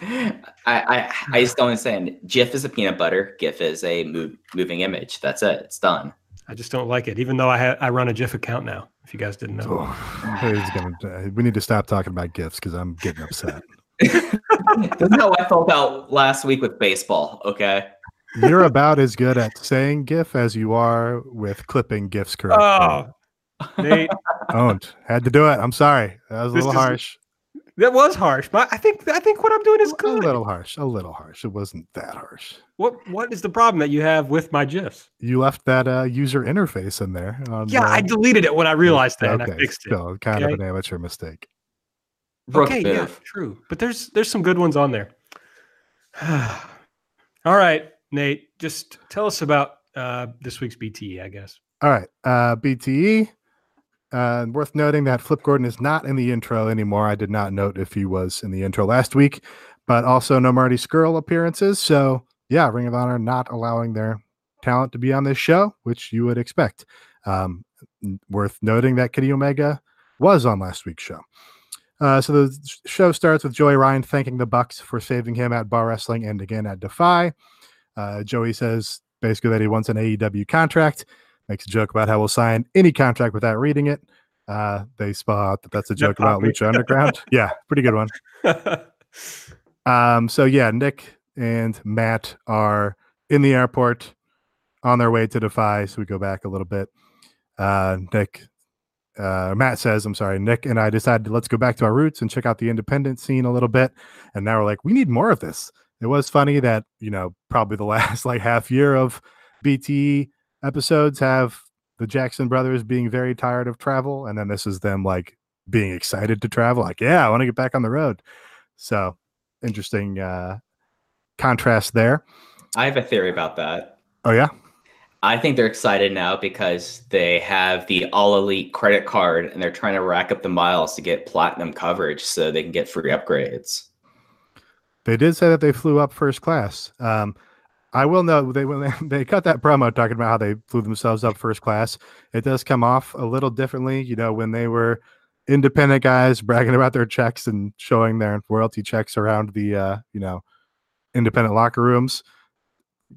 I, I I just don't understand. GIF is a peanut butter. GIF is a move, moving image. That's it. It's done. I just don't like it, even though I ha I run a GIF account now, if you guys didn't know. Oh, he's gonna, we need to stop talking about GIFs because I'm getting upset. That's how I felt out last week with baseball, okay? You're about as good at saying GIF as you are with clipping GIFs correctly. Oh, Nate. Don't. Had to do it. I'm sorry. That was a this little harsh. That was harsh, but I think I think what I'm doing is good. A little harsh, a little harsh. It wasn't that harsh. What What is the problem that you have with my GIFs? You left that uh, user interface in there. On yeah, the... I deleted it when I realized that, okay, and I fixed it. So kind okay. of an amateur mistake. Okay, okay, yeah, true. But there's there's some good ones on there. All right, Nate, just tell us about uh, this week's B T E, I guess. All right, uh, B T E. Uh, worth noting that Flip Gordon is not in the intro anymore. I did not note if he was in the intro last week, but also no Marty Scurll appearances. So yeah, Ring of Honor not allowing their talent to be on this show, which you would expect. Um, worth noting that Kenny Omega was on last week's show. Uh, so the show starts with Joey Ryan thanking the Bucks for saving him at Bar Wrestling and again at Defy. Uh, Joey says basically that he wants an A E W contract. Makes a joke about how we'll sign any contract without reading it. Uh, they spot that that's a joke about Lucha Underground. Yeah, pretty good one. Um, so yeah, Nick and Matt are in the airport on their way to Defy. So we go back a little bit. Uh, Nick, uh, Matt says, I'm sorry, Nick and I decided let's go back to our roots and check out the independent scene a little bit. And now we're like, we need more of this. It was funny that, you know, probably the last like half year of B T E episodes have the Jackson brothers being very tired of travel, and then this is them like being excited to travel, like, yeah, I want to get back on the road. So interesting uh contrast there. I have a theory about that. Oh yeah, I think they're excited now because they have the All Elite credit card and they're trying to rack up the miles to get platinum coverage so they can get free upgrades. They did say that they flew up first class. um I will know they when they cut that promo talking about how they flew themselves up first class. It does come off a little differently, you know, when they were independent guys bragging about their checks and showing their royalty checks around the uh, you know, independent locker rooms.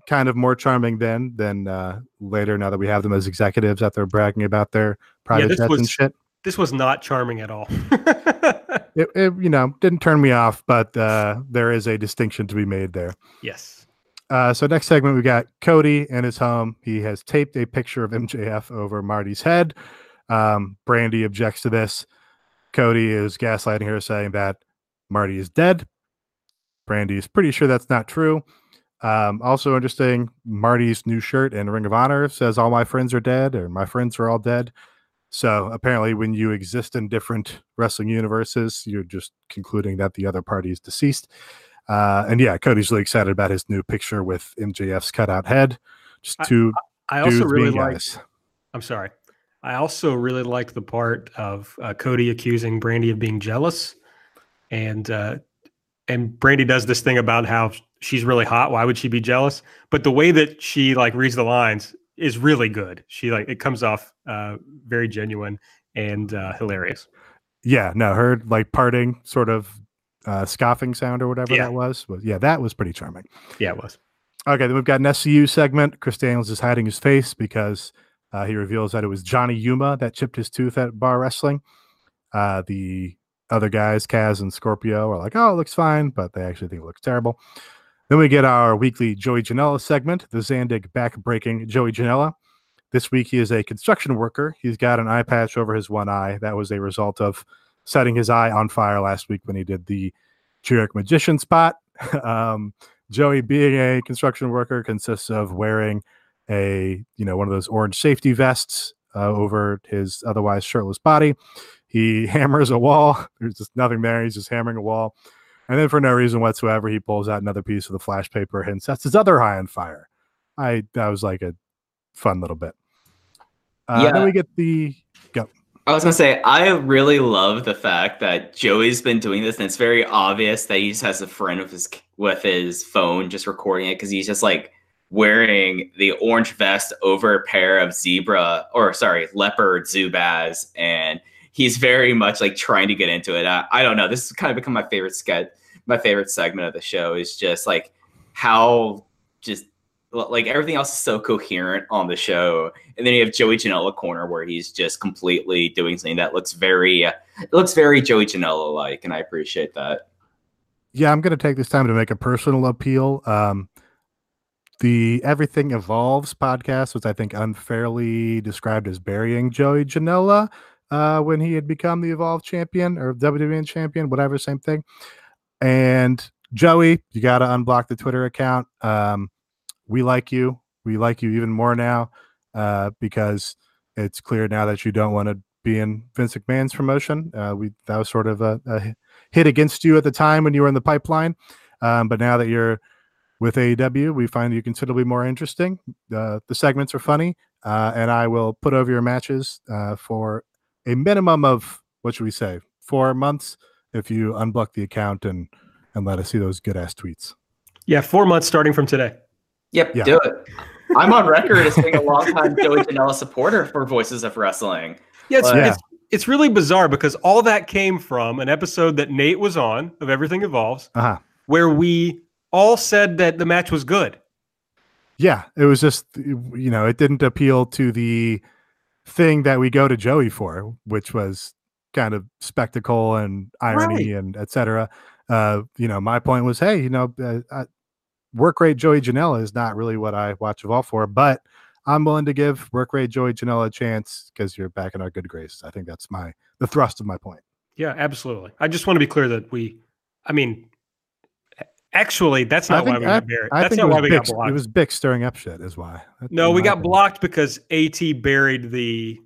Kind of more charming then than uh, later. Now that we have them as executives out there bragging about their private yeah, jets was, and shit. This was not charming at all. it, it you know didn't turn me off, but uh, there is a distinction to be made there. Yes. Uh, so next segment, we got Cody in his home. He has taped a picture of M J F over Marty's head. Um, Brandy objects to this. Cody is gaslighting her, saying that Marty is dead. Brandy is pretty sure that's not true. Um, also interesting, Marty's new shirt in Ring of Honor says all my friends are dead, or my friends are all dead. So apparently when you exist in different wrestling universes, you're just concluding that the other party is deceased. Uh, and yeah, Cody's really excited about his new picture with M J F's cutout head. Just two. I, I also really like. I'm sorry. I also really like the part of uh, Cody accusing Brandy of being jealous, and uh, and Brandy does this thing about how she's really hot. Why would she be jealous? But the way that she like reads the lines is really good. She like, it comes off uh, very genuine and uh, hilarious. Yeah, no, her like parting sort of uh, scoffing sound or whatever yeah. that was, was. Yeah, that was pretty charming. Yeah, it was. Okay, then we've got an S C U segment. Chris Daniels is hiding his face because uh, he reveals that it was Johnny Yuma that chipped his tooth at Bar Wrestling. Uh, the other guys, Kaz and Scorpio, are like, oh, it looks fine, but they actually think it looks terrible. Then we get our weekly Joey Janela segment, the Zandig back-breaking Joey Janela. This week he is a construction worker. He's got an eye patch over his one eye. That was a result of setting his eye on fire last week when he did the Jerick Magician spot. um, Joey, being a construction worker, consists of wearing a, you know, one of those orange safety vests uh, over his otherwise shirtless body. He hammers a wall. There's just nothing there. He's just hammering a wall. And then for no reason whatsoever, he pulls out another piece of the flash paper and sets his other eye on fire. I That was like a fun little bit. Uh, yeah. Then we get the... Go. I was going to say, I really love the fact that Joey's been doing this, and it's very obvious that he just has a friend with his, with his phone just recording it, because he's just like wearing the orange vest over a pair of zebra, or sorry, leopard Zubaz, and... He's very much like trying to get into it. I, I don't know. This has kind of become my favorite sketch, my favorite segment of the show is just like how just like everything else is so coherent on the show. And then you have Joey Janela corner where he's just completely doing something that looks very, uh, it looks very Joey Janela like, and I appreciate that. Yeah. I'm going to take this time to make a personal appeal. Um, The Everything Evolves podcast was, I think, unfairly described as burying Joey Janela. Uh, when he had become the Evolve champion or W W E champion, whatever, same thing. And Joey, you got to unblock the Twitter account. Um, we like you. We like you even more now uh, because it's clear now that you don't want to be in Vince McMahon's promotion. Uh, we that was sort of a, a hit against you at the time when you were in the pipeline. Um, but now that you're with A E W, we find you considerably more interesting. Uh, the segments are funny, uh, and I will put over your matches uh, for a minimum of, what should we say, four months if you unblock the account and and let us see those good-ass tweets. Yeah, four months starting from today. Yep, yeah. Do it. I'm on record as being a longtime Joey Janela supporter for Voices of Wrestling. Yeah it's, yeah, it's it's really bizarre because all that came from an episode that Nate was on of Everything Evolves uh-huh. where we all said that the match was good. Yeah, it was just, you know, it didn't appeal to the thing that we go to Joey for, which was kind of spectacle and irony right. and et cetera. Uh, you know, my point was, hey, you know, uh, I, work rate Joey Janela is not really what I watch of all for, but I'm willing to give work rate Joey Janela a chance because you're back in our good graces. I think that's my the thrust of my point. Yeah, absolutely. I just want to be clear that we, I mean, actually, that's not why we got buried. That's not why we got blocked. It was Bick stirring up shit is why. No, we got blocked because AT buried the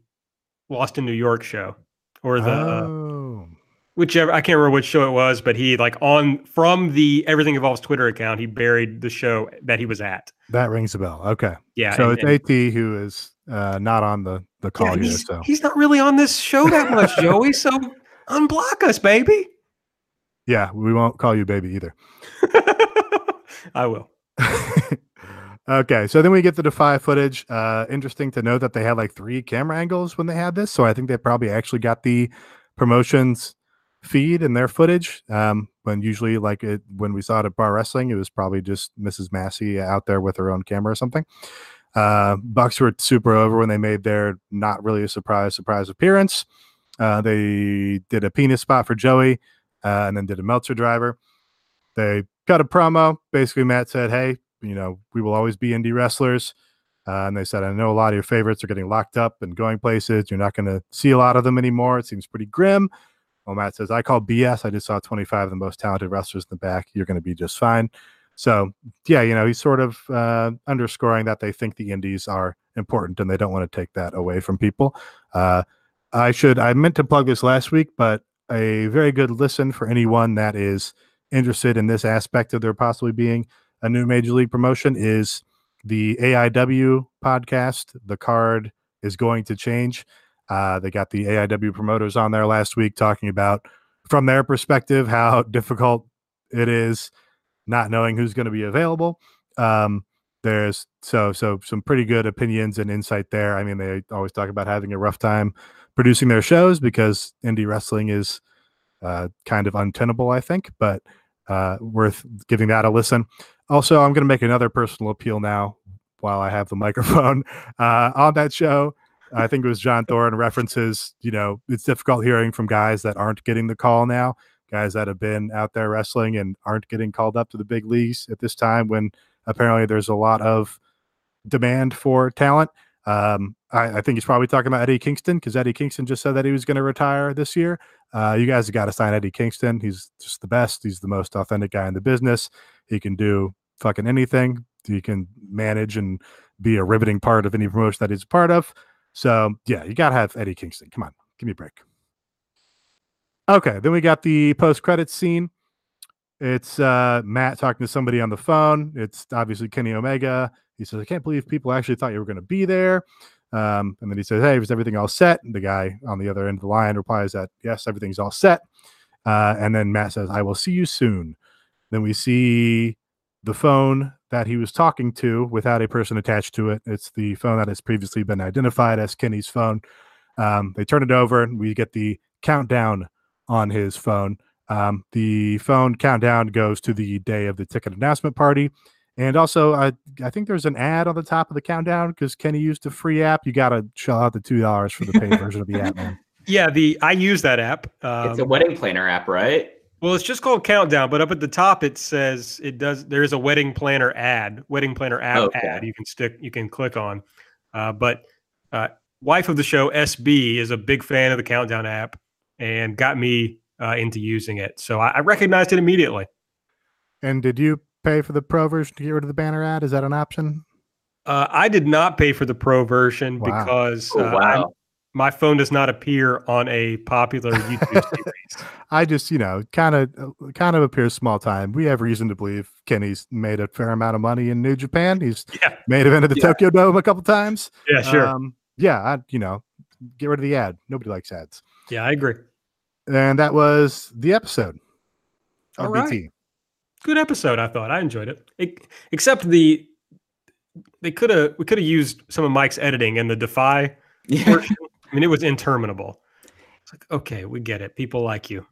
Lost in New York show or the oh. uh, whichever. I can't remember which show it was, but he like on from the Everything Evolves Twitter account, he buried the show that he was at. That rings a bell. Okay. Yeah. So and, it's and, AT who is uh, not on the, the call yeah, here. He's, so. he's not really on this show that much, Joey. So unblock us, baby. Yeah, we won't call you baby either. I will. Okay, so then we get the Defy footage. Uh, interesting to know that they had like three camera angles when they had this, so I think they probably actually got the promotions feed and their footage. Um, when usually, like it, when we saw it at Bar Wrestling, it was probably just Missus Massey out there with her own camera or something. Uh, Bucks were super over when they made their not really a surprise surprise appearance. Uh, they did a penis spot for Joey. Uh, and then did a Meltzer driver. They cut a promo. Basically, Matt said, hey, you know, we will always be indie wrestlers. Uh, and they said, I know a lot of your favorites are getting locked up and going places. You're not going to see a lot of them anymore. It seems pretty grim. Well, Matt says, I call B S. I just saw twenty-five of the most talented wrestlers in the back. You're going to be just fine. So, yeah, you know, he's sort of uh, underscoring that they think the indies are important and they don't want to take that away from people. Uh, I should, I meant to plug this last week, but a very good listen for anyone that is interested in this aspect of there possibly being a new major league promotion is the A I W podcast. The Card Is Going to Change. Uh, they got the A I W promoters on there last week talking about, from their perspective, how difficult It is not knowing who's going to be available. Um, there's so so some pretty good opinions and insight there. I mean, they always talk about having a rough time producing their shows because indie wrestling is uh, kind of untenable, I think, but uh, worth giving that a listen. Also, I'm going to make another personal appeal now while I have the microphone uh, on that show. I think it was John Thorin references, you know, it's difficult hearing from guys that aren't getting the call now, guys that have been out there wrestling and aren't getting called up to the big leagues at this time when apparently there's a lot of demand for talent. Um, I, I think he's probably talking about Eddie Kingston because Eddie Kingston just said that he was going to retire this year. Uh, you guys have got to sign Eddie Kingston. He's just the best. He's the most authentic guy in the business. He can do fucking anything. He can manage and be a riveting part of any promotion that he's a part of. So, yeah, you got to have Eddie Kingston. Come on, give me a break. Okay, then we got the post-credits scene. It's uh, Matt talking to somebody on the phone. It's obviously Kenny Omega. He says, I can't believe people actually thought you were going to be there. Um, and then he says, hey, is everything all set? And the guy on the other end of the line replies that, yes, everything's all set. Uh, and then Matt says, I will see you soon. Then we see the phone that he was talking to without a person attached to it. It's the phone that has previously been identified as Kenny's phone. Um, they turn it over and we get the countdown on his phone. Um, the phone countdown goes to the day of the ticket announcement party. And also, I, I think there's an ad on the top of the countdown because Kenny used a free app. You got to shell out the two dollars for the paid version of the app, man. Yeah, the I use that app. Um, it's a wedding planner app, right? Well, it's just called Countdown, but up at the top it says it does. There is a wedding planner ad, wedding planner app okay. ad you can stick, you can click on. Uh, but uh, wife of the show S B is a big fan of the Countdown app and got me uh, into using it, so I, I recognized it immediately. And did you pay for the pro version to get rid of the banner ad? Is that an option? Uh, I did not pay for the pro version wow. because oh, uh, wow. I, my phone does not appear on a popular YouTube series. I just, you know, kind of, kind of appears small time. We have reason to believe Kenny's made a fair amount of money in New Japan. He's yeah. made it into the yeah. Tokyo Dome a couple times. Yeah, sure. Um, yeah, I, you know, get rid of the ad. Nobody likes ads. Yeah, I agree. And that was the episode. All right. B T. Good episode, I thought. I enjoyed it. it except the they could have we could have used some of Mike's editing in the Defy yeah. portion. I mean, it was interminable. It's like, okay, we get it. People like you.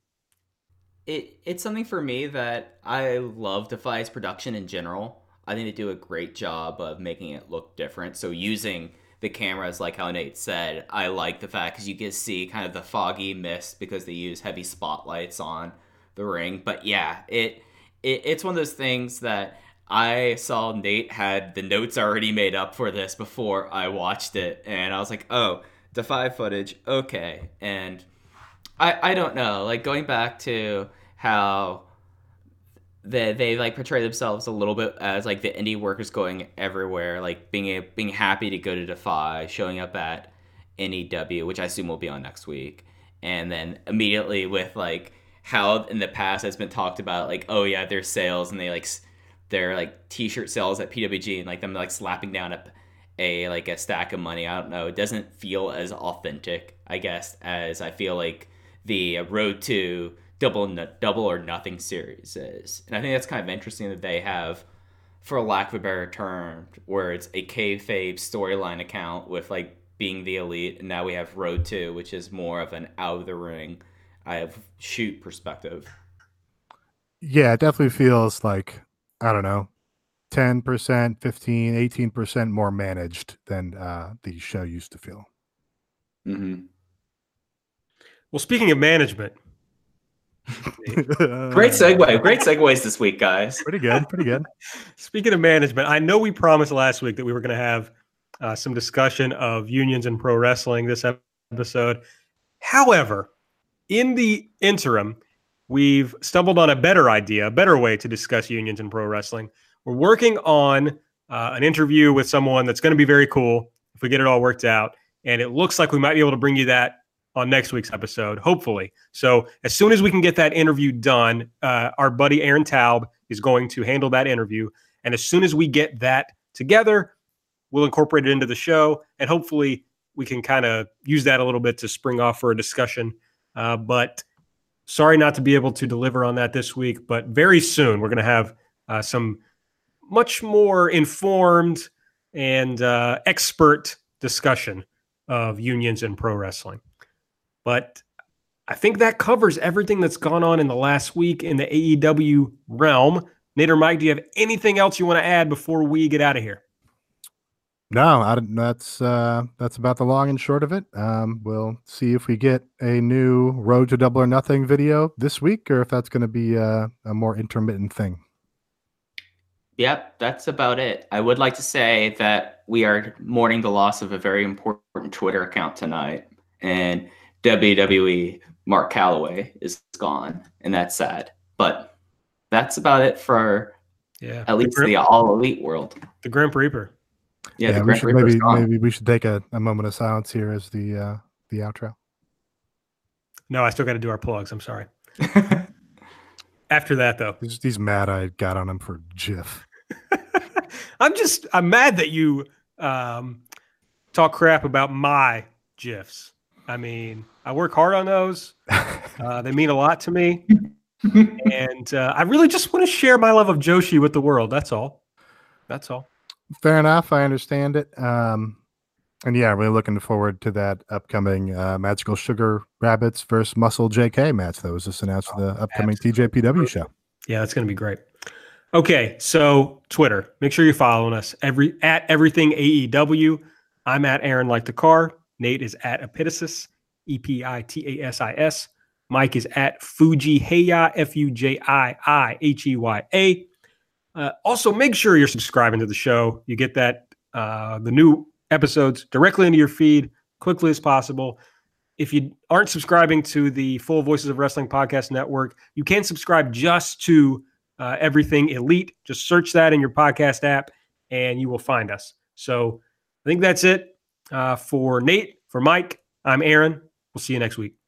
It it's something for me that I love Defy's production in general. I think they do a great job of making it look different. So using the cameras, like how Nate said, I like the fact because you can see kind of the foggy mist because they use heavy spotlights on the ring. But yeah, it. It, it's one of those things that I saw Nate had the notes already made up for this before I watched it. And I was like, oh, Defy footage. Okay. And I I don't know, like going back to how they, they like portray themselves a little bit as like the indie workers going everywhere, like being a, being happy to go to Defy, showing up at N E W, which I assume will be on next week. And then immediately with like, how in the past has been talked about, like, oh yeah, their sales and they like their like t-shirt sales at P W G and like them like slapping down a, a like a stack of money. I don't know. It doesn't feel as authentic, I guess, as I feel like the Road to Double Double or Nothing series is. And I think that's kind of interesting that they have, for lack of a better term, where it's a kayfabe storyline account with like being the elite, and now we have Road to, which is more of an out of the ring. I have shoot perspective. Yeah, it definitely feels like, I don't know, ten percent, fifteen, eighteen percent more managed than uh, the show used to feel. Mm-hmm. Well, speaking of management. Great segue. Great segues this week, guys. Pretty good. Pretty good. Speaking of management, I know we promised last week that we were going to have uh, some discussion of unions and pro wrestling this episode. However, in the interim, we've stumbled on a better idea, a better way to discuss unions in pro wrestling. We're working on uh, an interview with someone that's going to be very cool if we get it all worked out. And it looks like we might be able to bring you that on next week's episode, hopefully. So as soon as we can get that interview done, uh, our buddy Aaron Taub is going to handle that interview. And as soon as we get that together, we'll incorporate it into the show. And hopefully we can kind of use that a little bit to spring off for a discussion. Uh, but sorry not to be able to deliver on that this week, but very soon we're going to have uh, some much more informed and uh, expert discussion of unions and pro wrestling. But I think that covers everything that's gone on in the last week in the A E W realm. Nate or Mike, do you have anything else you want to add before we get out of here? No, I, that's uh, that's about the long and short of it. Um, we'll see if we get a new Road to Double or Nothing video this week, or if that's going to be a, a more intermittent thing. Yep, that's about it. I would like to say that we are mourning the loss of a very important Twitter account tonight, and W W E Mark Calloway is gone, and that's sad. But that's about it for yeah, at least the, the All Elite world. The Grim Reaper. Yeah, yeah, we should maybe, maybe we should take a, a moment of silence here as the uh, the outro. No, I still got to do our plugs. I'm sorry. After that, though, he's, he's mad I got on him for G I F. I'm just I'm mad that you um, talk crap about my G I Fs. I mean, I work hard on those. Uh, they mean a lot to me, and uh, I really just want to share my love of Joshi with the world. That's all. That's all. Fair enough. I understand it. Um, and yeah, really looking forward to that upcoming uh, Magical Sugar Rabbits versus Muscle J K match that was just announced for the upcoming absolutely. T J P W show. Yeah, that's going to be great. Okay, so Twitter. Make sure you're following us every at Everything A E W. I'm at Aaron Like the Car. Nate is at Epitasis, E P I T A S I S. Mike is at Fuji Heya, F U J I I H E Y A. Uh, also, make sure you're subscribing to the show. You get that uh, the new episodes directly into your feed quickly as possible. If you aren't subscribing to the full Voices of Wrestling podcast network, you can subscribe just to uh, Everything Elite. Just search that in your podcast app, and you will find us. So I think that's it uh, for Nate, for Mike. I'm Aaron. We'll see you next week.